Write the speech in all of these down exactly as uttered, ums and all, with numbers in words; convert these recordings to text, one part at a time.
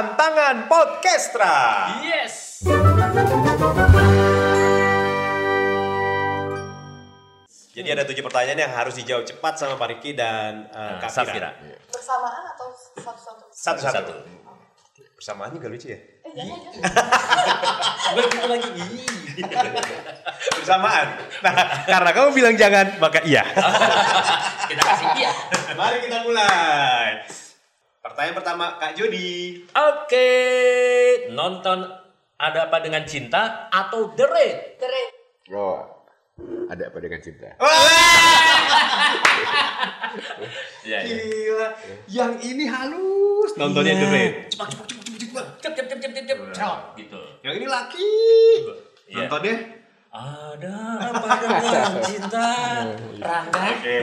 mendengarkan Tangan Podcastra. Yes. Jadi ada tujuh pertanyaan yang harus dijawab cepat sama Pak Riki dan uh, nah, Kak Safira. Bersamaan atau satu-satu? Satu-satu. Bersamaan juga lucu ya? Eh, jangan, jangan. Begitu lagi. Bersamaan. Nah, karena kamu bilang jangan, maka iya. Kita kasih iya. Mari kita mulai. Pertanyaan pertama, Kak Jody. Oke, nonton Ada Apa Dengan Cinta atau The Raid? The Raid. Oh, Ada Apa Dengan Cinta. Ya, gila, ya. Yang ini halus. Nontonnya yeah. The Raid. Cepat, cepat, cepat, cepat, cepat, cepat, cepat, cepat, cepat, cepat, gitu. Yang ini laki. Yeah. Nontonnya Ada Apa Dengan Cinta. Rangga. Oke,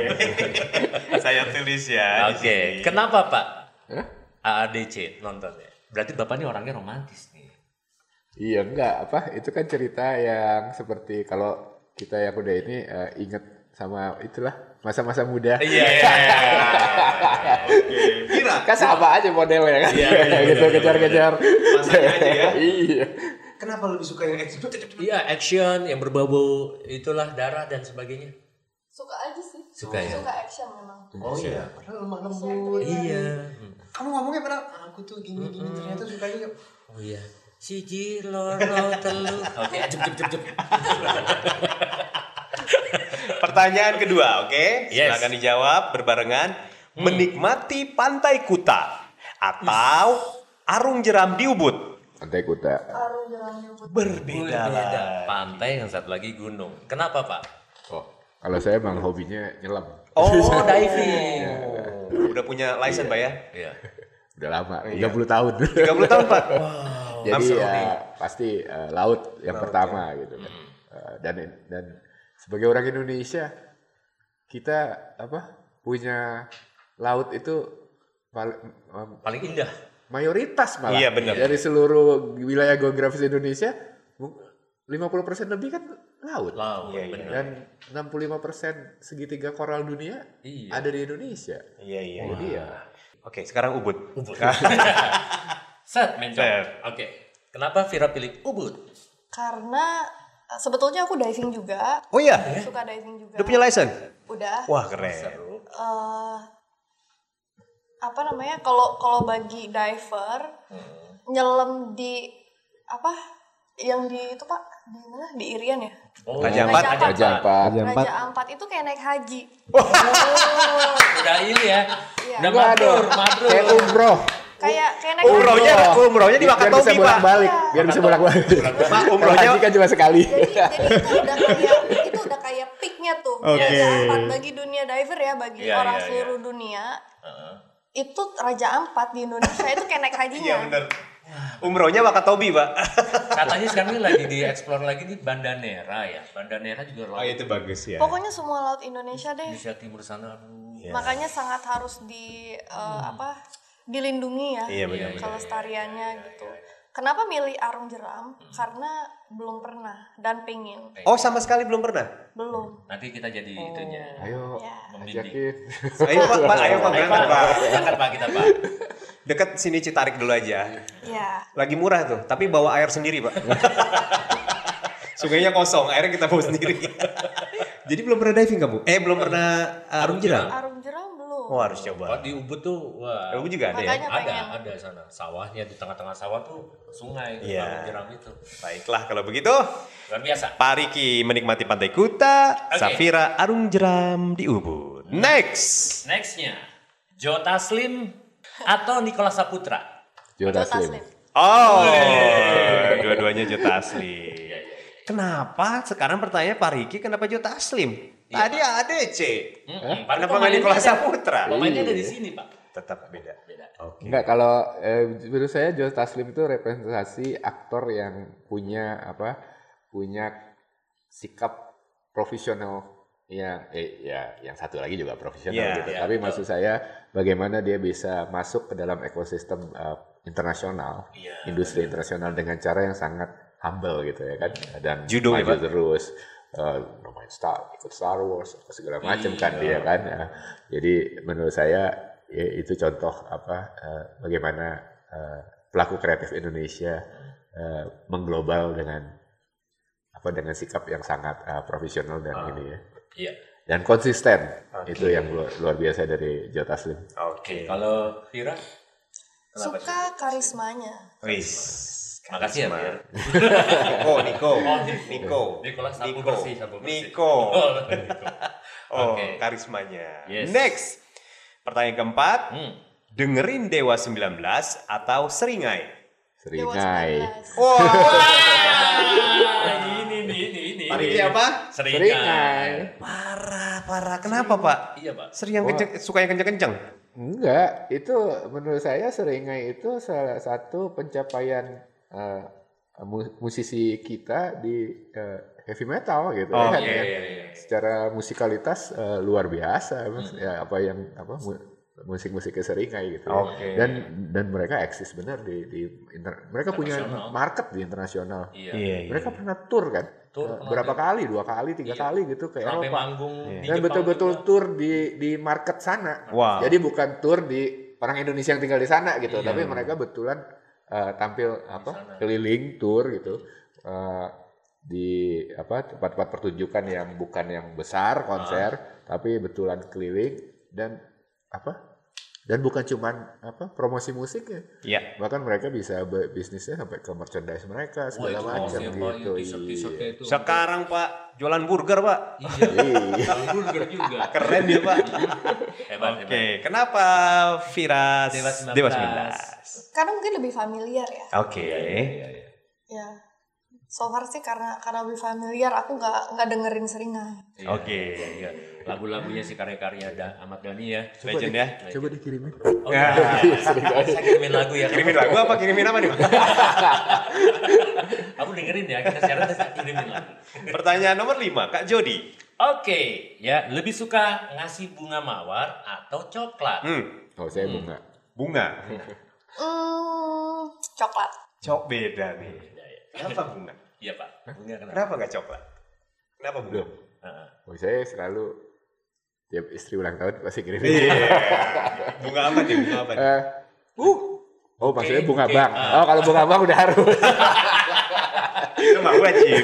saya tulis ya. Oke, okay. Kenapa Pak? Huh? A A D C nontonnya. Berarti Bapak ini orangnya romantis nih. Iya enggak apa? Itu kan cerita yang seperti kalau kita yang udah ini uh, inget sama itulah masa-masa muda. Iya. Yeah, yeah, yeah. Oke. Kira kan sama aja modelnya kan. Iya. Yeah, gitu kejar-kejar. Masanya aja ya. Iya. Kenapa lebih suka yang action? Iya action yang berbau itulah darah dan sebagainya. Suka aja sih. Suka, ya? Suka action memang. Oh iya. Padahal lemah lembut. Iya. Kamu ngomongnya padahal aku tuh gini gini mm-hmm. ternyata sukanya. Oh iya. Siji loro telu. Oke, ajep jep jep. Pertanyaan kedua, oke? Okay? Yes. Silakan dijawab berbarengan. Hmm. Menikmati Pantai Kuta atau Arung Jeram di Ubud? Pantai Kuta. Arung Jeram di Ubud. Berbeda. Berbeda. Pantai yang satu lagi gunung. Kenapa, Pak? Kalau saya bang hobinya nyelam. Oh, diving. Ya, nah. Udah punya license, Pak ya? Iya. Udah lama, iya. tiga puluh tahun. tiga puluh tahun, Pak. Wow. Jadi ya pasti uh, laut yang laut, pertama ya. Gitu kan. Hmm. Uh, dan dan sebagai orang Indonesia kita apa? Punya laut itu paling um, paling indah. Mayoritas malah. Iya, benar. Dari seluruh wilayah geografis Indonesia lima puluh persen lebih kan laut. Laut, iya, benar. Dan enam puluh lima persen segitiga koral dunia iya. ada di Indonesia. Iya, iya. Wow. Jadi ya. Oke, sekarang Ubud. Ubud. Set, mencok. Oke. Kenapa Vira pilih Ubud? Karena sebetulnya aku diving juga. Oh iya? Aku suka diving juga. Udah punya license? Udah. Wah, keren. Uh, apa namanya? Kalau kalau bagi diver, hmm. nyelam di apa? Yang di itu Pak, di mana? Di Irian ya? Oh, Raja Ampat, Raja Ampat. Raja Ampat itu kayak naik haji. Oh. Udah ini ya. Iya. Udah mabrur, mabrur. Kayak umroh. Kayak kayak naik umrohnya, umrohnya di Wakatobi, Pak. Biar bisa bolak-balik, ya. biar bisa bolak-balik. Pak, umrohnya haji kan cuma sekali. Jadi, jadi itu udah kayak itu udah kayak peak-nya tuh. Oke. Okay. Raja Ampat bagi dunia diver ya, bagi yeah, orang yeah, seluruh yeah. dunia. Uh. Itu Raja Ampat di Indonesia itu kayak naik hajinya. Iya benar. Umrohnya Wakatobi, Pak. Katanya sekarang ini lagi dieksplor lagi di Banda Nera ya. Banda Nera juga laut. Oh, itu bagus ya. Pokoknya semua laut Indonesia deh. Indonesia Timur sana. Yeah. Makanya sangat harus di uh, hmm. apa? Dilindungi ya. Iya, benar. Kelestariannya gitu. Kenapa milih Arung Jeram? Hmm. Karena belum pernah dan pengin. Oh, sama sekali belum pernah? Belum. Nanti kita jadi oh. itunya. Ayo, ya. Ajakin. Ayo, Pak, Pak, ayo, Pak, berangkat, Pak. Berangkat, Pak, kita, Pak. Dekat sini Citarik dulu aja. Iya. Lagi murah tuh, tapi bawa air sendiri, Pak. Sungainya kosong, airnya kita bawa sendiri. Jadi belum pernah diving kamu? Eh, belum pernah Arung Jeram? Arung Jeram. Oh, harus coba. Oh, di Ubud tuh, wah. Ubud juga ada makanya ya? Ada, pengen. Ada sana. Sawahnya, di tengah-tengah sawah tuh sungai. Iya. Yeah. Itu. Baiklah, kalau begitu. Luar biasa. Pak Riki menikmati Pantai Kuta, okay. Safira Arung Jeram di Ubud. Next. Nextnya, Joe Taslim atau Nikolas Saputra? Joe Taslim. Oh, dua-duanya Joe Taslim. Kenapa? Sekarang pertanyaan Pak Riki, kenapa Joe Taslim? Tadi ya, A D C. Hmm, kenapa nggak Nikolas Saputra? Pemainnya ada di sini, Pak. Tetap beda. Beda. Oke. Okay. Enggak, kalau eh, menurut saya Joe Taslim itu representasi aktor yang punya apa? Punya sikap profesional yang eh ya yang satu lagi juga profesional yeah, gitu. Yeah, tapi betul. Maksud saya bagaimana dia bisa masuk ke dalam ekosistem uh, internasional, yeah, industri yeah. internasional dengan cara yang sangat humble gitu ya kan dan judo maju terus. Uh, main Star, ikut Star Wars segala macam kan dia kan ya. Jadi menurut saya ya, itu contoh apa uh, bagaimana uh, pelaku kreatif Indonesia uh, mengglobal dengan apa dengan sikap yang sangat uh, profesional dan uh, ini ya. Iya. Dan konsisten. Okay. Itu yang luar, luar biasa dari Joe Taslim. Oke. Okay. Kalau Fira? Suka karismanya. Wis. Makasih ya, Fir. Niko, Niko. Oh, Niko. Nikolas Saputra. Niko. Oh, okay. Karismanya. Yes. Next. Pertanyaan keempat. Hmm. Dengerin Dewa sembilan belas atau Seringai? Seringai. Wah. Wow. Ini apa? Seringai. Seringai. Parah, parah. Kenapa, Seringai. Pak? Iya, Pak. Sering yang kenceng, suka yang kenceng-kenceng? Enggak, itu menurut saya Seringai itu salah satu pencapaian uh, musisi kita di uh, heavy metal gitu. Oh, ya, iya, kan? Iya, iya. Secara musikalitas uh, luar biasa, hmm. ya, apa yang apa mu- musik-musiknya Seringai gitu. Okay. Dan dan mereka eksis benar di di inter, mereka punya market di internasional. Iya. Iya, mereka iya. pernah tour kan? Tour berapa pernah kali? Dua kali, tiga iya. kali gitu ke Sampai Eropa. Iya. Dan betul-betul juga tour di di market sana. Wow. Jadi bukan tour di orang Indonesia yang tinggal di sana gitu, iya. tapi mereka betulan uh, tampil apa? keliling tour gitu. Uh, di apa tempat-tempat pertunjukan yang bukan yang besar konser, uh. tapi betulan keliling dan apa dan bukan cuman apa promosi musiknya, yeah. bahkan mereka bisa bisnisnya sampai ke merchandise mereka segala oh, macam gitu. Iya. Sekarang Pak jualan burger Pak, iya. burger juga, keren dia Pak. Hebat. Oke, okay. Kenapa Vira Dewa sembilan belas? Karena mungkin lebih familiar ya. Oke. Okay. Ya, ya, ya. ya. So far sih karena karena lebih familiar, aku nggak nggak dengerin Seringai. Oke. Okay. Ya, ya. Lagu-lagunya sih karya-karya ada Ahmad Dhani ya, coba legend di, ya. Legend. Coba dikirimin. Oh, ya. Ya. Saya kirimin lagu ya. Kirimin lagu apa? Kirimin apa nih? Aku dengerin ya, kita siaran terus kirimin lagu. Pertanyaan nomor lima, Kak Jody. Oke, okay. Ya lebih suka ngasih bunga mawar atau coklat? Hmm. Oh saya hmm. bunga. Bunga. Hmm, coklat. Cok beda nih. Beda, ya. Kenapa bunga? Iya Pak. Bunga kenapa? Kenapa nggak coklat? Kenapa bunga? Uh-huh. Oh saya selalu tiap istri ulang tahun pasti kirim. Iya. Bunga apa nih? Bunga apa? Uh, uh. Oh, maksudnya bunga okay, bang. Uh. Oh, kalau bunga bang udah harus. Itu mah wajib.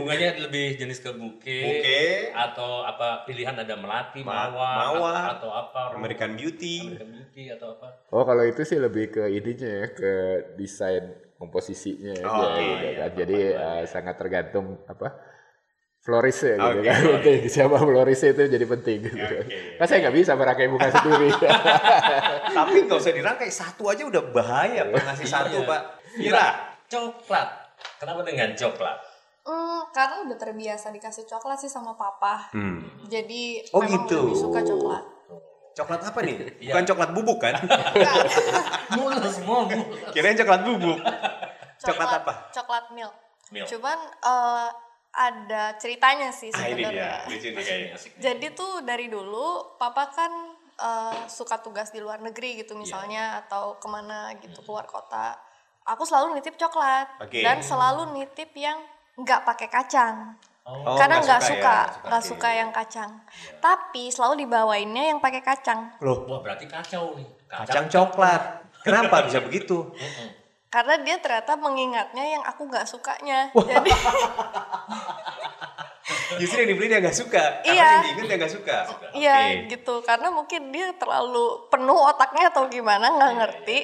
Bunganya lebih jenis ke buke, buke atau apa pilihan ada melati, Ma- mawar, mawar atau, atau apa American Beauty. American Beauty atau apa? Oh, kalau itu sih lebih ke idenya ya, ke desain komposisinya oh, aja, iya, iya, kan. Iya, jadi uh, sangat tergantung apa florisnya okay, gitu kan, okay. Penting. Siapa florisnya itu jadi penting gitu kan. Okay. Nah, saya nggak bisa merangkai bunga sendiri. Tapi nggak usah dirangkai, satu aja udah bahaya. Ngasih satu, Pak. Kira, coklat. Kenapa dengan coklat? Hmm, karena udah terbiasa dikasih coklat sih sama papa. Hmm. Jadi oh, memang gitu. Lebih suka coklat. Coklat apa nih? Bukan ya. Coklat bubuk kan? Mulus, mulus. Kirain coklat bubuk. Coklat, coklat apa? Coklat milk. milk. Cuman... Uh, ada ceritanya sih sebenarnya. Ya. Jadi tuh dari dulu papa kan uh, suka tugas di luar negeri gitu misalnya yeah. atau kemana gitu keluar kota. Aku selalu nitip coklat okay. dan selalu nitip yang nggak pakai kacang. Oh, karena nggak suka, nggak suka, ya, suka yang kacang. Yeah. Tapi selalu dibawainnya yang pakai kacang. Loh, wah berarti kacau nih. Kacang, kacang coklat. Kenapa bisa begitu? Karena dia ternyata mengingatnya yang aku gak sukanya. Wow. Jadi justru yang dibeli dia gak suka. Karena iya. yang diingat dia gak suka. Iya okay. gitu. Karena mungkin dia terlalu penuh otaknya atau gimana gak ngerti.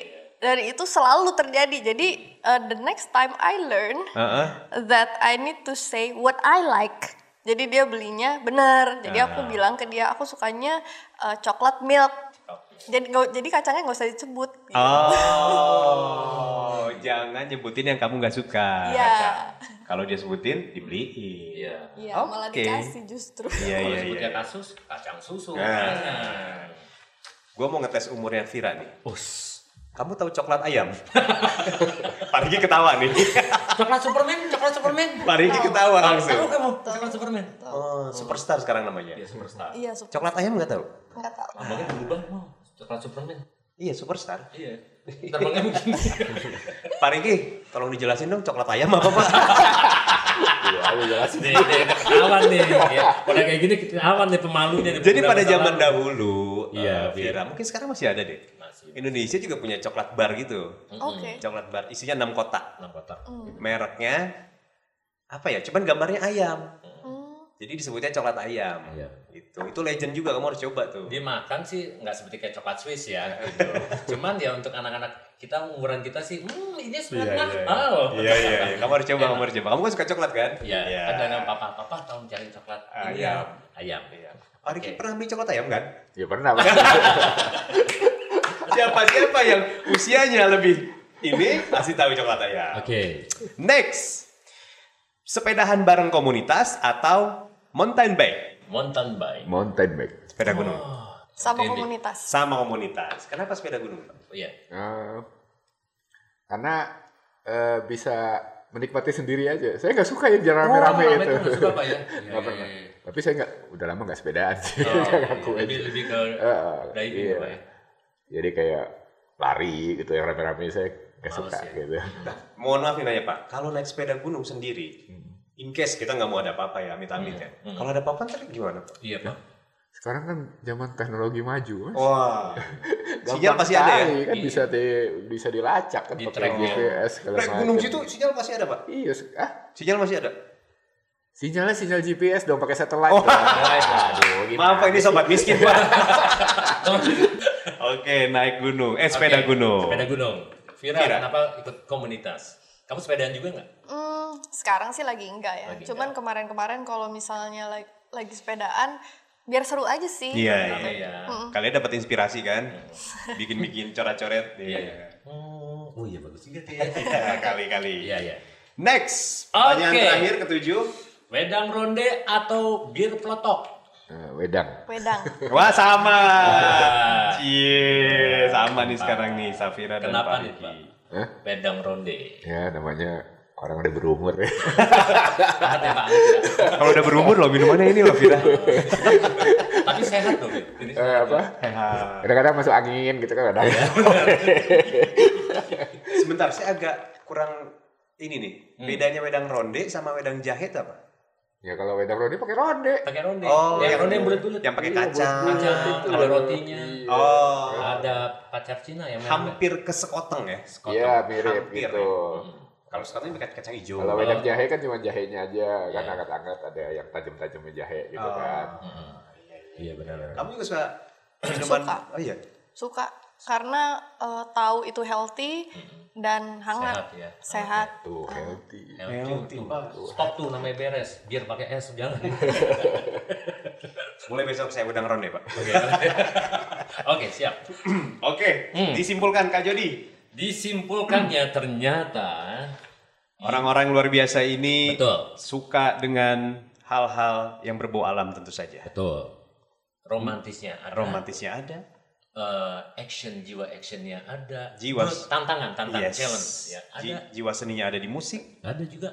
Dari itu selalu terjadi. Jadi uh, the next time I learn uh-uh. that I need to say what I like. Jadi dia belinya benar. Jadi aku uh-huh. bilang ke dia aku sukanya uh, coklat milk. Jadi, jadi kacangnya nggak usah disebut. Gitu. Oh, jangan nyebutin yang kamu nggak suka. Iya. Kalau dia sebutin, dibeliin. Iya. Iya. Okay. Malah dikasih justru. Iya iya iya. Sebutnya kasus kacang susu. Nah. Nah. Gue mau ngetes umurnya Fira nih. Us. Kamu tahu coklat ayam? Pak Riki ketawa nih. Coklat Superman, coklat Superman. Pak Riki ketawa langsung. Tahu kamu coklat Superman? Oh, superstar sekarang namanya. Iya, superstar. Iya, superstar. Coklat ayam enggak tahu? Enggak tahu. Abangnya berubah mau. Coklat Superman. Iya, superstar. Iya. Terbangnya begini. Pak Riki, tolong dijelasin dong coklat ayam apa, Pak? Iya, ayo jelasin. Nih, ketahuan nih. Pada kayak gini ketahuan nih pemalunya. Jadi pada zaman dahulu, iya, Fira. Mungkin sekarang masih ada deh. Masih. Indonesia juga punya coklat bar gitu. Oke. Okay. Coklat bar isinya enam kotak. enam kotak. Mm. Mereknya apa ya? Cuman gambarnya ayam. Mm. Jadi disebutnya coklat ayam. Iya. Itu itu legend juga, kamu harus coba tuh. Dimakan sih nggak seperti kayak coklat Swiss ya gitu. Cuman ya untuk anak-anak kita umuran kita sih, hmm ini sebenarnya yeah, mahal. Iya iya iya. Kamu harus coba, kamu harus coba. Kamu kan suka coklat kan? Iya. Yeah. Kadang yeah. papa papa tahun cari coklat ayam. Ayam. Iya. Ariki okay. pernah beli coklat ayam kan? Iya pernah. Siapa-siapa yang usianya lebih ini kasih tahu coklat ayam. Oke. Okay. Next. Sepedahan bareng komunitas atau mountain bike? Mountain bike. Mountain bike. Sepeda gunung. Oh, sama komunitas. Sama komunitas. Kenapa sepeda gunung? Oh, iya. Uh, karena uh, bisa menikmati sendiri aja. Saya nggak suka yang jalan rame-rame oh, itu. Nggak suka Pak ya? Nggak pernah. Tapi saya nggak. Udah lama nggak sepedaan sih. Oh, iya. Lebih lebih ke uh, diving iya. Pak ya. Jadi kayak lari gitu yang rame-rame saya gak suka ya. Gitu. Nah, mohon maafin aja Pak, kalau naik sepeda gunung sendiri, hmm. in case kita nggak mau ada apa-apa ya, amit-amit hmm. ya. Hmm. Kalau ada apa-apa nanti gimana Pak? Iya Pak. Sekarang kan zaman teknologi maju. Wah. Sinyal pasti ada ya? Kan iya. bisa di, bisa dilacak kan pakai G P S. Naik gunung situ sinyal pasti ada Pak? Iya. Ah? Sinyal masih ada? Sinyalnya sinyal G P S dong, pakai satelit. Oh. Aduh, maaf ini sobat miskin Pak. Oke, naik gunung, eh sepeda okay. gunung. Sepeda gunung. Vira, Vira, kenapa ikut komunitas? Kamu sepedaan juga nggak? Hmm, sekarang sih lagi enggak ya. Lagi Cuman enggak. kemarin-kemarin kalau misalnya lagi, lagi sepedaan, biar seru aja sih. Iya, iya, iya. Mm. Kalian dapat inspirasi kan? Bikin-bikin coret-coret. Iya, iya. Oh, oh iya bagus juga ya. Kali-kali. Iya, iya. Next, pertanyaan okay. terakhir ketujuh. Wedang ronde atau bir peletok? Wedang. Wedang. Wah sama. Cie, sama nih sekarang nih Safira dan Pak Riki. Kenapa nih Pak? Huh? Wedang ronde. Ya namanya orang udah berumur ya. Kalau udah berumur loh minumannya ini loh Fira. Tapi sehat loh. Eh apa? Sehat. Kadang-kadang masuk angin gitu kan ada. Sebentar, saya agak kurang ini nih. Hmm. Bedanya wedang ronde sama wedang jahit apa? Ya kalau wedang ronde pakai ronde. Pakai ronde. Oh, ya, yang ronde yang bulat-bulat. Yang pakai kacang, kacang itu ada rotinya. Oh, ada pacar Cina yang hampir ke sekoteng ya, sekoteng. Iya, mirip hampir, gitu. Ya. Hmm. Kalau sekoteng pakai kacang hijau. Kalau wedang jahe kan cuma jahenya aja, yeah. karena angkat-angkat ada yang tajam-tajamnya jahe gitu oh. kan. Hmm. Iya benar. Kamu juga suka minuman? Oh iya. Suka karena uh, tahu itu healthy. Hmm. Dan hangat, sehat, ya. sehat. Tuh, healthy. Healthy. Stop tuh, namanya beres. Biar pakai es, jangan. Mulai besok saya wedang ronde, Pak. Oke, okay, siap. Oke, okay, hmm. disimpulkan Kak Jody. Disimpulkannya ternyata orang-orang luar biasa ini betul. suka dengan hal-hal yang berbau alam tentu saja. Betul. Romantisnya ada. Romantisnya ada. Uh, action jiwa actionnya ada, jiwa tantangan tantangan yes. challenge ya ada, jiwa seninya ada di musik, ada juga,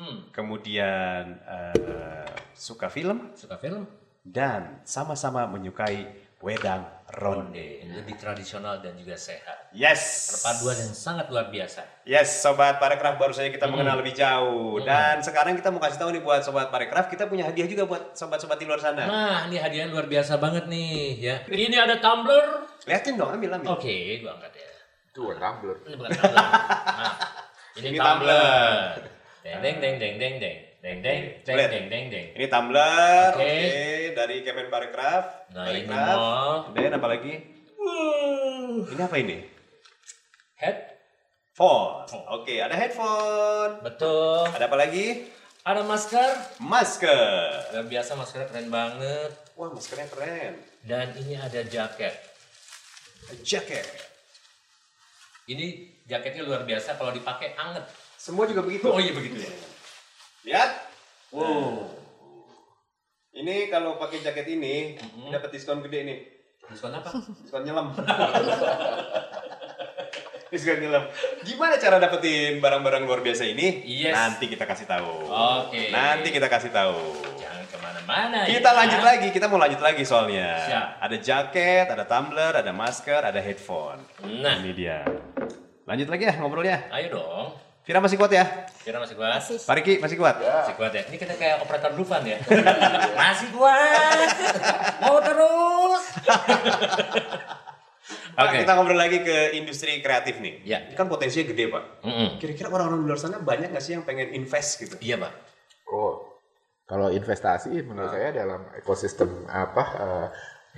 hmm. kemudian uh, suka film, suka film dan sama-sama menyukai wedang ronde, ronde. Lebih tradisional dan juga sehat. Yes. Perpaduan yang sangat luar biasa. Yes, sobat Parekraf baru saja kita hmm. mengenal lebih jauh hmm. dan sekarang kita mau kasih tahu nih buat sobat Parekraf, kita punya hadiah juga buat sobat-sobat di luar sana. Nah, ini hadiahnya luar biasa banget nih ya. Ini ada tumbler. Lihatin dong, ambil ambil. Oke, okay, gua angkat ya. Tuh, tumbler. Ini bukan tumbler. Nah, ini, ini tumbler. Deng deng deng deng deng deng. Deng deng, deng deng deng deng. Ini tumbler, oke okay. okay. dari Kemenparekraf. Nah ini mau. Dan apa lagi? Uh. Ini apa ini? Headphone. Oh. Oke, okay, ada headphone. Betul. Ada apa lagi? Ada masker. Masker. Luar biasa maskernya keren banget. Wah maskernya keren. Dan ini ada jaket. Jaket. Ini jaketnya luar biasa kalau dipakai anget. Semua juga begitu. Oh iya begitu ya. Lihat, wow. Ini kalau pakai jaket ini mm-hmm. dapat diskon gede nih. Diskon apa? Diskon nyelam. Diskon nyelam. Gimana cara dapetin barang-barang luar biasa ini? Yes. Nanti kita kasih tahu. Oke. Okay. Nanti kita kasih tahu. Jangan kemana-mana. Kita ya. lanjut lagi. Kita mau lanjut lagi soalnya. Siap. Ada jaket, ada tumbler, ada masker, ada headphone. Nah, ini dia. Lanjut lagi ya ngobrolnya. Ayo dong. Vira masih kuat ya? Vira masih kuat. Masih. Pak Riki masih kuat? Ya. Masih kuat ya. Ini kita kayak operator Dufan ya. Masih kuat. Mau terus. Okay. Nah, kita ngobrol lagi ke industri kreatif nih. Ya. Ini kan potensinya gede, Pak. Mm-hmm. Kira-kira orang-orang di luar sana banyak nggak sih yang pengen invest gitu? Iya, Pak. Oh, kalau investasi menurut nah. saya dalam ekosistem apa uh,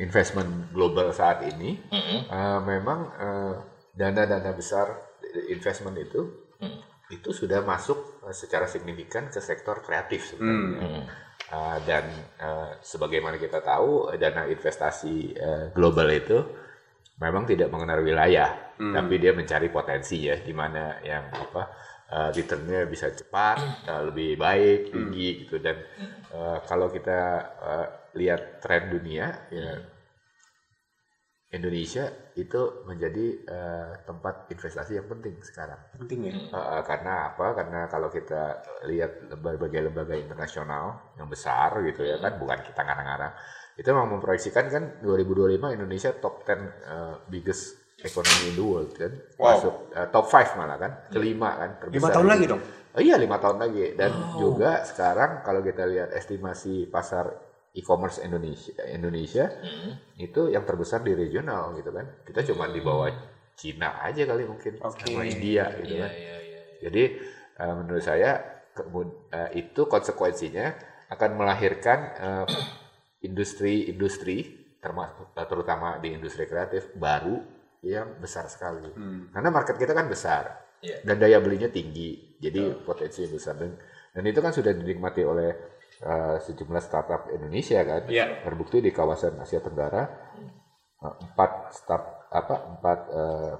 investment global saat ini, mm-hmm. uh, memang uh, dana-dana besar investment itu mm. itu sudah masuk secara signifikan ke sektor kreatif sebenarnya. Mm-hmm. Uh, dan uh, sebagaimana kita tahu, dana investasi uh, global itu memang tidak mengenal wilayah, hmm. tapi dia mencari potensi ya, di mana yang apa uh, returnnya bisa cepat, uh, lebih baik, tinggi hmm. gitu. Dan uh, kalau kita uh, lihat tren dunia, ya, Indonesia itu menjadi uh, tempat investasi yang penting sekarang. Penting ya? Uh, karena apa? Karena kalau kita lihat berbagai lembaga internasional yang besar gitu ya kan, bukan kita ngarang-ngarang, itu memang memproyeksikan kan dua ribu dua puluh lima Indonesia top sepuluh uh, biggest economy in the world kan. Wow. Masuk uh, top lima malah kan, kelima kan. Terbesar lima tahun lagi dong? Oh, iya, lima tahun lagi. Dan oh. juga sekarang kalau kita lihat estimasi pasar e-commerce Indonesia, Indonesia hmm. itu yang terbesar di regional gitu kan. Kita cuma di bawah Cina aja kali mungkin, okay. sama India gitu yeah, kan. Yeah, yeah, yeah. Jadi uh, menurut saya ke, uh, itu konsekuensinya akan melahirkan uh, industri-industri termasuk terutama di industri kreatif baru yang besar sekali. Hmm. Karena market kita kan besar yeah. dan daya belinya tinggi, jadi oh. potensi besar dan, dan itu kan sudah dinikmati oleh Uh, sejumlah startup Indonesia kan yeah. terbukti di kawasan Asia Tenggara uh, empat start apa empat uh,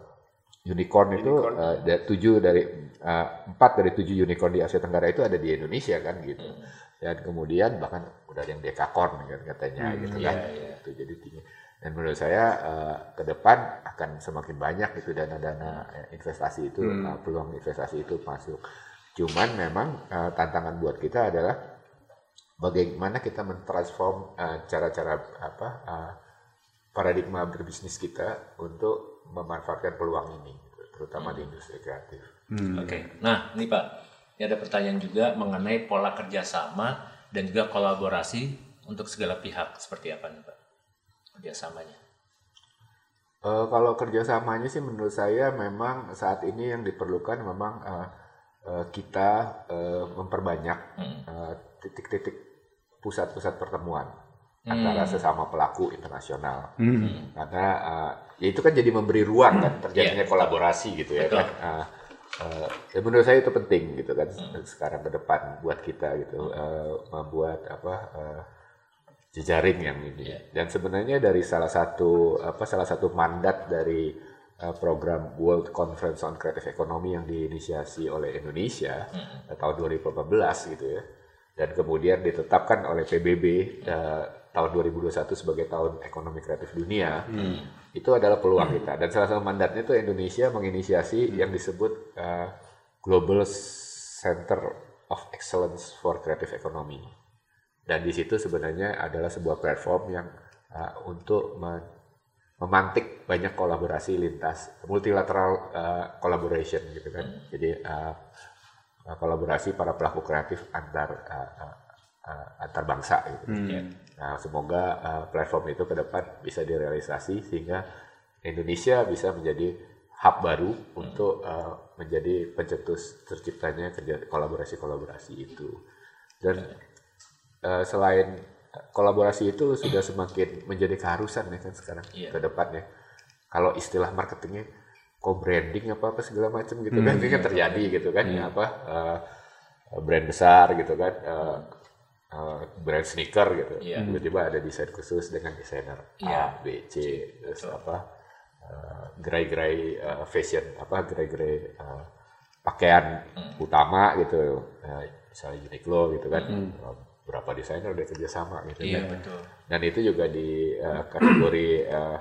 unicorn, unicorn itu uh, da, tujuh dari uh, empat dari tujuh unicorn di Asia Tenggara itu ada di Indonesia kan gitu mm. dan kemudian bahkan udah ada yang dekakorn kan katanya mm, gitu yeah, kan yeah. Itu jadi tinggi dan menurut saya uh, ke depan akan semakin banyak itu dana-dana investasi itu mm. uh, peluang investasi itu masuk cuman memang uh, tantangan buat kita adalah bagaimana kita mentransform uh, cara-cara apa uh, paradigma berbisnis kita untuk memanfaatkan peluang ini, terutama hmm. di industri kreatif. Hmm. Oke, okay. Nah ini Pak, ini ada pertanyaan juga mengenai pola kerjasama dan juga kolaborasi untuk segala pihak seperti apa nih Pak kerjasamanya? Uh, kalau kerjasamanya sih menurut saya memang saat ini yang diperlukan memang uh, uh, kita uh, memperbanyak. Hmm. Uh, titik-titik pusat-pusat pertemuan hmm. antara sesama pelaku internasional hmm. karena uh, ya itu kan jadi memberi ruang kan terjadinya yeah. kolaborasi gitu ya. Betul. Kan uh, uh, ya menurut saya itu penting gitu kan hmm. sekarang ke depan buat kita gitu uh, membuat apa uh, jejaring yang ini yeah. dan sebenarnya dari salah satu apa salah satu mandat dari uh, program World Conference on Creative Economy yang diinisiasi oleh Indonesia hmm. tahun dua ribu delapan belas gitu ya. Dan kemudian ditetapkan oleh P B B uh, tahun dua ribu dua puluh satu sebagai tahun ekonomi kreatif dunia. Hmm. Itu adalah peluang kita. Dan salah satu mandatnya itu Indonesia menginisiasi hmm. yang disebut uh, Global Center of Excellence for Creative Economy. Dan di situ sebenarnya adalah sebuah platform yang uh, untuk men- memantik banyak kolaborasi lintas multilateral uh, collaboration gitu kan. Hmm. Jadi uh, kolaborasi para pelaku kreatif antar uh, uh, antar bangsa gitu. Hmm. Nah, semoga uh, platform itu ke depan bisa direalisasi sehingga Indonesia bisa menjadi hub baru hmm. untuk uh, menjadi pencetus terciptanya kerja kolaborasi-kolaborasi itu. Dan uh, selain kolaborasi itu sudah semakin menjadi keharusan ya kan sekarang yeah. ke depannya. Kalau istilah marketingnya co-branding apa-apa segala macam gitu hmm, kan ini kan terjadi gitu kan hmm. apa uh, brand besar gitu kan uh, uh, brand sneaker gitu yeah. tiba-tiba ada desain khusus dengan desainer yeah. A, B, C terus so. Apa uh, gerai-gerai uh, fashion apa gerai-gerai uh, pakaian hmm. utama gitu uh, misalnya Uniqlo gitu kan hmm. uh, berapa desainer udah kerjasama gitu yeah, kan betul. Dan itu juga di uh, kategori uh,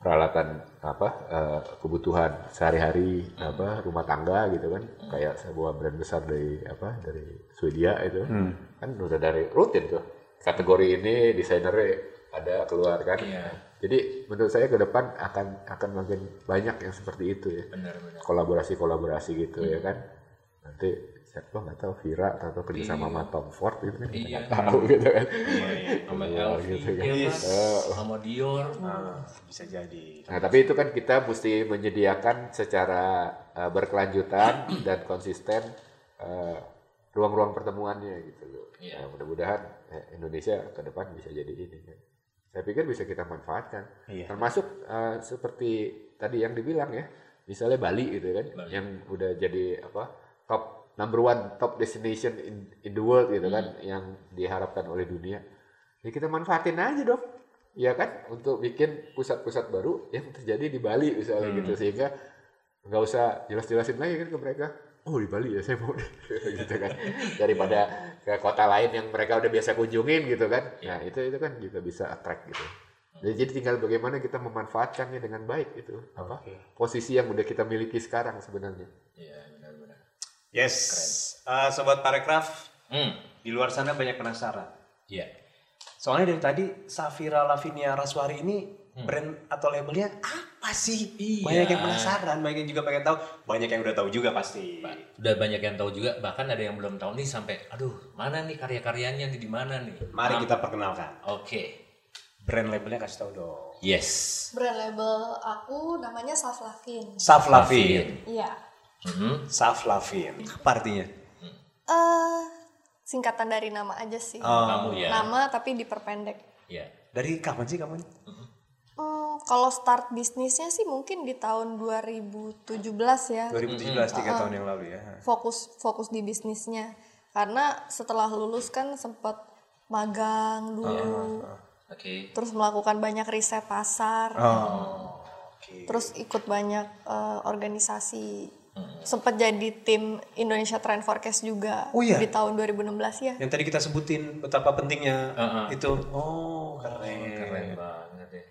peralatan apa uh, kebutuhan sehari-hari hmm. apa rumah tangga gitu kan hmm. kayak sebuah brand besar dari apa dari Swedia itu hmm. kan udah dari rutin tuh kategori ini desainernya ada keluar kan yeah. Jadi menurut saya ke depan akan akan makin banyak yang seperti itu ya benar, benar. Kolaborasi-kolaborasi gitu hmm. ya kan nanti siapa nggak tahu Vira atau kerjasama sama Tom Ford itu kan nggak tahu gitu kan, sama Elvis, sama Dior, nah, bisa jadi. Nah tapi itu kan kita mesti menyediakan secara uh, berkelanjutan dan konsisten uh, ruang-ruang pertemuannya gitu loh. Yeah. Nah, mudah-mudahan Indonesia ke depan bisa jadi ini. Kan? Saya pikir bisa kita manfaatkan, yeah. termasuk uh, seperti tadi yang dibilang ya, misalnya Bali gitu kan, Bali. Yang udah jadi apa top number one top destination in, in the world gitu hmm. kan, yang diharapkan oleh dunia. Ya kita manfaatin aja dong, ya kan, untuk bikin pusat-pusat baru yang terjadi di Bali misalnya hmm. gitu, sehingga nggak usah jelas-jelasin lagi kan ke mereka, oh di Bali ya saya mau gitu kan, daripada ke kota lain yang mereka udah biasa kunjungin gitu kan. Nah itu itu kan juga bisa attract gitu. Jadi tinggal bagaimana kita memanfaatkannya dengan baik gitu, apa okay. posisi yang udah kita miliki sekarang sebenarnya. Yeah. Yes, uh, sobat Parekraf, mm. di luar sana banyak penasaran. Iya. Yeah. Soalnya dari tadi Safira Lavinia Raswari ini mm. brand atau labelnya apa sih? Iya. Banyak yang penasaran, banyak yang juga pengen tahu, banyak yang udah tahu juga pasti. Udah banyak yang tahu juga, bahkan ada yang belum tahu nih sampai, aduh mana nih karya-karyanya nih di mana nih? Mari Am- kita perkenalkan. Oke. Okay. Brand labelnya kasih tahu dong. Yes. Brand label aku namanya Saflavin. Saflavin. Iya. Mm-hmm. Saflavin, apa artinya? Uh, singkatan dari nama aja sih. Oh, kamu ya. Nama tapi diperpendek. Iya. Yeah. Dari kapan sih kamu? Mm-hmm. Mm, kalau start bisnisnya sih mungkin di tahun dua ribu tujuh belas ya. dua ribu tujuh belas tiga uh, tahun yang lalu ya. Fokus fokus di bisnisnya. Karena setelah lulus kan sempat magang dulu. Oh, okay. Terus melakukan banyak riset pasar. Oh, okay. Terus ikut banyak uh, organisasi. Sempat jadi tim Indonesia Trend Forecast juga oh, iya? di tahun dua ribu enam belas ya. Yang tadi kita sebutin betapa pentingnya uh-huh. itu. Oh keren, keren banget ya.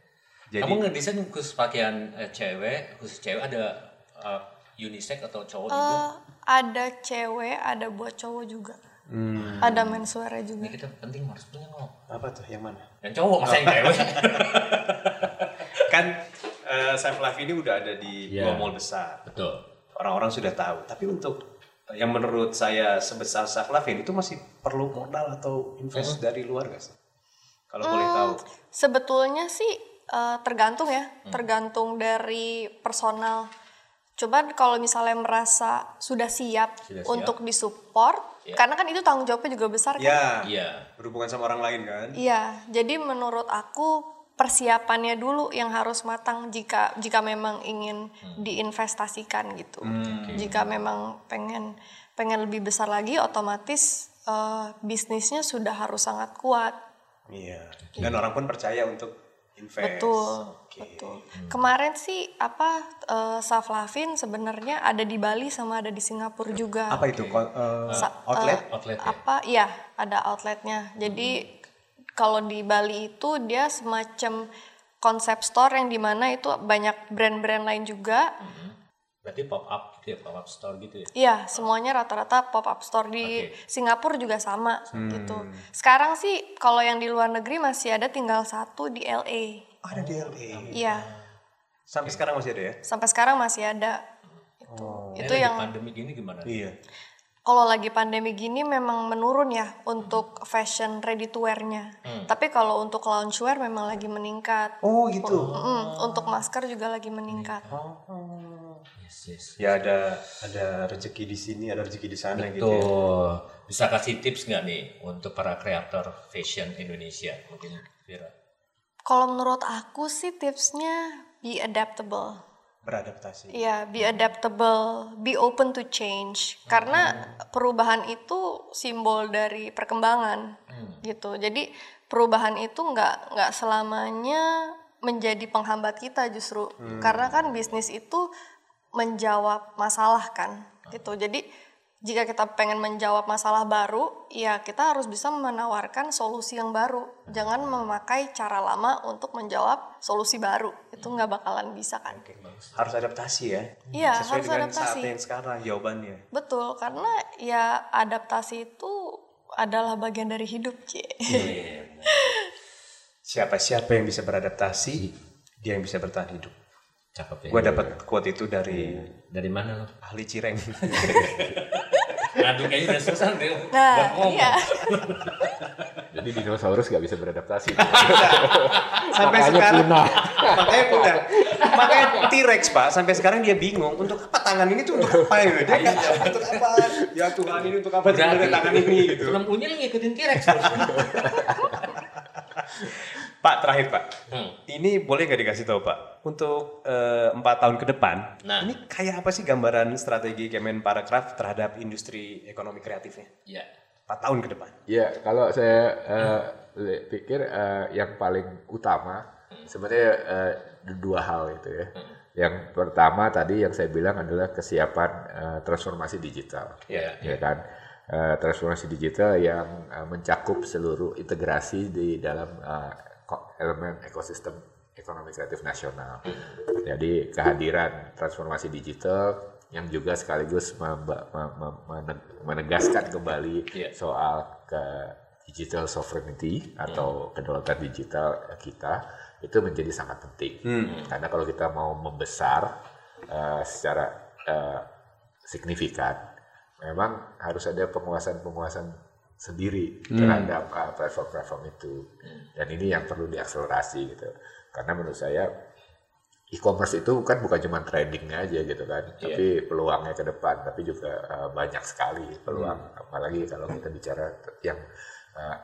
Jadi, kamu ngedesain khusus pakaian uh, cewek, khusus cewek ada uh, unisex atau cowok uh, juga? Ada cewek, ada buat cowok juga. Hmm. Ada menswear juga. Ini kita penting harus punya ngomong. Apa tuh? Yang mana? Yang cowok, masa yang cewek? Kan uh, Saflavin ini udah ada di yeah. dua mall besar. Betul. Orang-orang sudah tahu, tapi untuk yang menurut saya sebesar Saflavin itu masih perlu modal atau invest mm-hmm. dari luar nggak sih? Kalau hmm, boleh tahu. Sebetulnya sih uh, tergantung ya, hmm. tergantung dari personal. Coba kalau misalnya merasa sudah siap, sudah siap. Untuk disupport, yeah. karena kan itu tanggung jawabnya juga besar yeah. kan? Iya, yeah. berhubungan sama orang lain kan? Iya, yeah. jadi menurut aku persiapannya dulu yang harus matang jika jika memang ingin hmm. diinvestasikan gitu. Hmm, okay. Jika memang pengen pengen lebih besar lagi, otomatis uh, bisnisnya sudah harus sangat kuat. Iya. Okay. Dan orang pun percaya untuk invest. Betul. Okay. Betul. Hmm. Kemarin sih apa uh, Saflavin sebenarnya ada di Bali sama ada di Singapura juga. Apa itu? Okay. Uh, Sa- outlet? Uh, outlet ya? Apa? Iya, ada outletnya. Jadi hmm. kalau di Bali itu dia semacam konsep store yang dimana itu banyak brand-brand lain juga. Mm-hmm. Berarti pop up gitu ya, pop up store gitu ya? Iya, semuanya rata-rata pop up store di okay. Singapura juga sama hmm. gitu. Sekarang sih kalau yang di luar negeri masih ada tinggal satu di L A. Oh, ada di L A? Iya. Sampai sekarang masih ada ya? Sampai sekarang masih ada. Itu, oh. itu yang pandemi gini gimana? Iya. Kalau lagi pandemi gini memang menurun ya untuk fashion ready to wear-nya. Hmm. Tapi kalau untuk loungewear memang lagi meningkat. Oh gitu. Mm, untuk masker juga lagi meningkat. Oh. Yes, yes. Ya ada ada rezeki di sini, ada rezeki di sana. Betul. Gitu. Betul. Ya. Bisa kasih tips nggak nih untuk para kreator fashion Indonesia mungkin Vira? Kalau menurut aku sih tipsnya be adaptable. Beradaptasi. Iya, be adaptable, be open to change. Hmm. Karena perubahan itu simbol dari perkembangan, hmm. gitu. Jadi perubahan itu nggak nggak selamanya menjadi penghambat kita justru, hmm. karena kan bisnis itu menjawab masalah kan, hmm. gitu. Jadi jika kita pengen menjawab masalah baru, ya kita harus bisa menawarkan solusi yang baru. Hmm. Jangan memakai cara lama untuk menjawab solusi baru, itu nggak bakalan bisa kan. Oke, harus adaptasi ya, ya sesuai harus dengan adaptasi. Saat yang sekarang jawabannya. Betul, karena ya adaptasi itu adalah bagian dari hidup. Yeah. Siapa-siapa yang bisa beradaptasi, dia yang bisa bertahan hidup. Cakep ya. Gue dapat quote itu dari yeah. dari mana lo? Ahli cireng. Aduh, kayaknya udah susah deh. Nah, iya. Jadi dinosaurus nggak bisa beradaptasi. Sampai makanya sekarang. Puna. Makanya puna. Makanya T-Rex Pak, sampai sekarang dia bingung. Untuk apa tangan ini tuh untuk apa ya? Dia nggak tahu untuk apa. Ya Tuhan ini untuk apa? Sebenarnya tangan ini gitu. Belum punya ngikutin T-Rex. Pak terakhir Pak, hmm. ini boleh nggak dikasih tahu Pak untuk empat uh, tahun ke depan, nah. ini kayak apa sih gambaran strategi Kemenparekraf terhadap industri ekonomi kreatifnya? Iya. empat tahun ke depan. Iya, kalau saya uh, hmm. pikir uh, yang paling utama hmm. sebenarnya uh, dua hal itu ya. Hmm. Yang pertama tadi yang saya bilang adalah kesiapan uh, transformasi digital, yeah, ya yeah. kan? Uh, transformasi digital yang uh, mencakup seluruh integrasi di dalam uh, elemen ekosistem ekonomi kreatif nasional. Jadi kehadiran transformasi digital yang juga sekaligus menegaskan kembali yeah. soal ke digital sovereignty atau kedaulatan digital kita itu menjadi sangat penting. Hmm. Karena kalau kita mau membesar uh, secara uh, signifikan, memang harus ada penguasaan-penguasaan sendiri terhadap hmm. platform-platform itu, dan ini yang perlu diakselerasi gitu. Karena menurut saya e-commerce itu kan bukan cuma tradingnya aja gitu kan, yeah. tapi peluangnya ke depan, tapi juga uh, banyak sekali peluang. Hmm. Apalagi kalau kita bicara yang uh,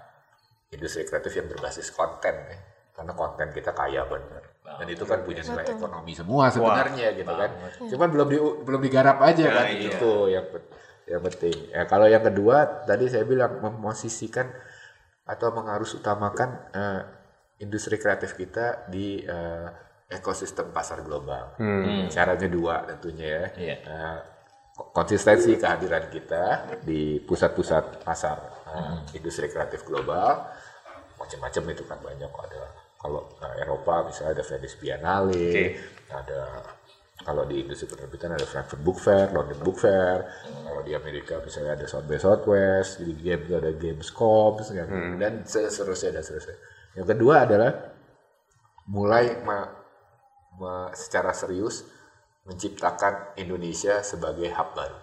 industri kreatif yang berbasis konten, ya. Karena konten kita kaya bener, dan itu kan punya nilai ekonomi semua sebenarnya. Wah, gitu kan. Banget. Cuman belum di, belum digarap aja nah, kan iya. itu yang yang penting. Ya, kalau yang kedua tadi saya bilang memposisikan atau mengharus utamakan uh, industri kreatif kita di uh, ekosistem pasar global. Hmm. Caranya dua tentunya ya. Yeah. Uh, konsistensi kehadiran kita di pusat-pusat pasar uh, hmm. industri kreatif global, macam-macam itu kan banyak. Ada kalau uh, Eropa misalnya ada Venice Biennale, okay. ada kalau di industri penerbitan ada Frankfurt Book Fair, London Book Fair. Hmm. Kalau di Amerika misalnya ada South by Southwest, di game ada Gamescom, hmm. dan seterusnya dan seterusnya. Yang kedua adalah mulai ma- ma- secara serius menciptakan Indonesia sebagai hub baru.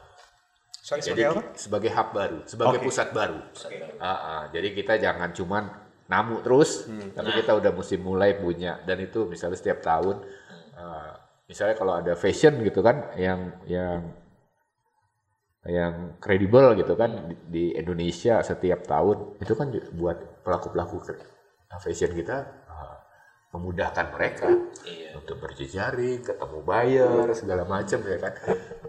Sorry, jadi sebagai, sebagai hub baru, sebagai okay. pusat baru. Okay. Uh-uh. Jadi kita jangan cuman namu terus, hmm. tapi nah. kita udah mesti mulai punya. Dan itu misalnya setiap tahun. Uh, Misalnya kalau ada fashion gitu kan, yang yang yang kredibel gitu kan di, di Indonesia setiap tahun itu kan buat pelaku-pelaku fashion kita uh, memudahkan mereka iya. untuk berjejaring, ketemu buyer segala macam ya kan,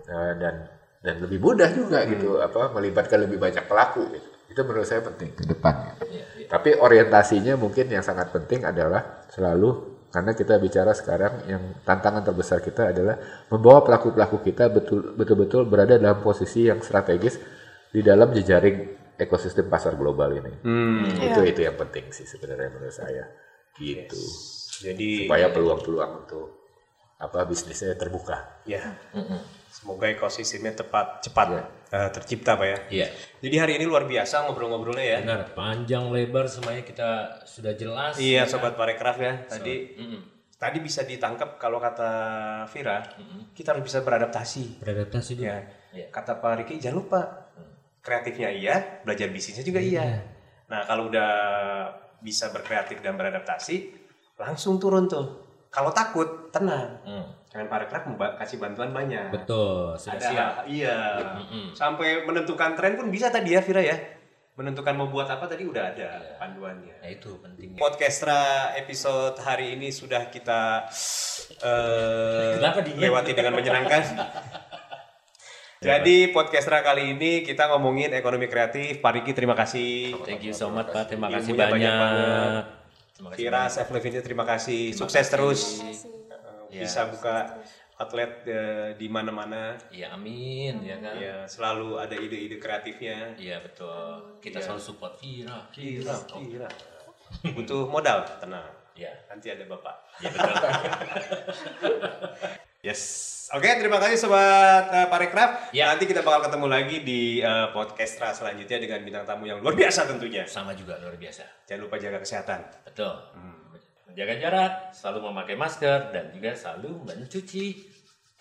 uh, dan dan lebih mudah juga hmm. gitu apa melibatkan lebih banyak pelaku gitu. Itu menurut saya penting ke depan. Iya, iya. Tapi orientasinya mungkin yang sangat penting adalah selalu. Karena kita bicara sekarang yang tantangan terbesar kita adalah membawa pelaku-pelaku kita betul, betul-betul berada dalam posisi yang strategis di dalam jejaring ekosistem pasar global ini. Hmm. Itu ya. Itu yang penting sih sebenarnya menurut saya. Gitu. Yes. Jadi supaya peluang-peluang untuk apa bisnisnya terbuka. Ya. Mm-hmm. Semoga ekosistemnya tepat cepat ya. uh, tercipta Pak ya. Iya. Jadi hari ini luar biasa ngobrol-ngobrolnya ya. Benar, panjang lebar semuanya kita sudah jelas. Iya, ya, sobat Parekraf ya. Tadi so, mm-hmm. tadi bisa ditangkap kalau kata Vira, mm-hmm. kita harus bisa beradaptasi. Beradaptasi dulu. Ya. Ya. Kata Pak Riki jangan lupa kreatifnya iya, belajar bisnisnya juga iya. iya. Nah, kalau udah bisa berkreatif dan beradaptasi, langsung turun tuh. Kalau takut, tenang. Hmm. Kemenparekraf kasih bantuan banyak. Betul, sudah ada, siap. Iya. Mm-mm. Sampai menentukan tren pun bisa tadi ya, Vira ya. Menentukan mau buat apa tadi udah ada ya. Panduannya. Ya itu pentingnya. Podcastra episode hari ini sudah kita uh, lewati dengan menyenangkan. Jadi Podcastra kali ini kita ngomongin ekonomi kreatif. Pak Riki terima kasih. Thank you so much Pak, terima kasih banyak. banyak Vira, Safira Lavinia terima kasih, terima sukses kasih. Terus terima bisa ya, buka outlet uh, di mana-mana. Iya amin, ya kan. Ya, selalu ada ide-ide kreatifnya. Iya betul. Kita ya. Selalu support Vira, Vira, Vira. Butuh modal, tenang. Ya, nanti ada Bapak. Ya betul. Yes. Oke, okay, terima kasih sobat uh, Parekraf. Ya. Nanti kita bakal ketemu lagi di uh, Podcastra selanjutnya dengan bintang tamu yang luar biasa tentunya. Sama juga luar biasa. Jangan lupa jaga kesehatan. Betul. Hmm. Menjaga jarak, selalu memakai masker dan juga selalu mencuci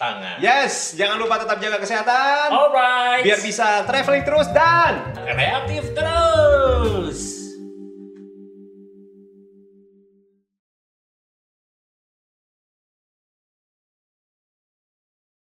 tangan. Yes, jangan lupa tetap jaga kesehatan. Alright. Biar bisa traveling terus dan kreatif terus.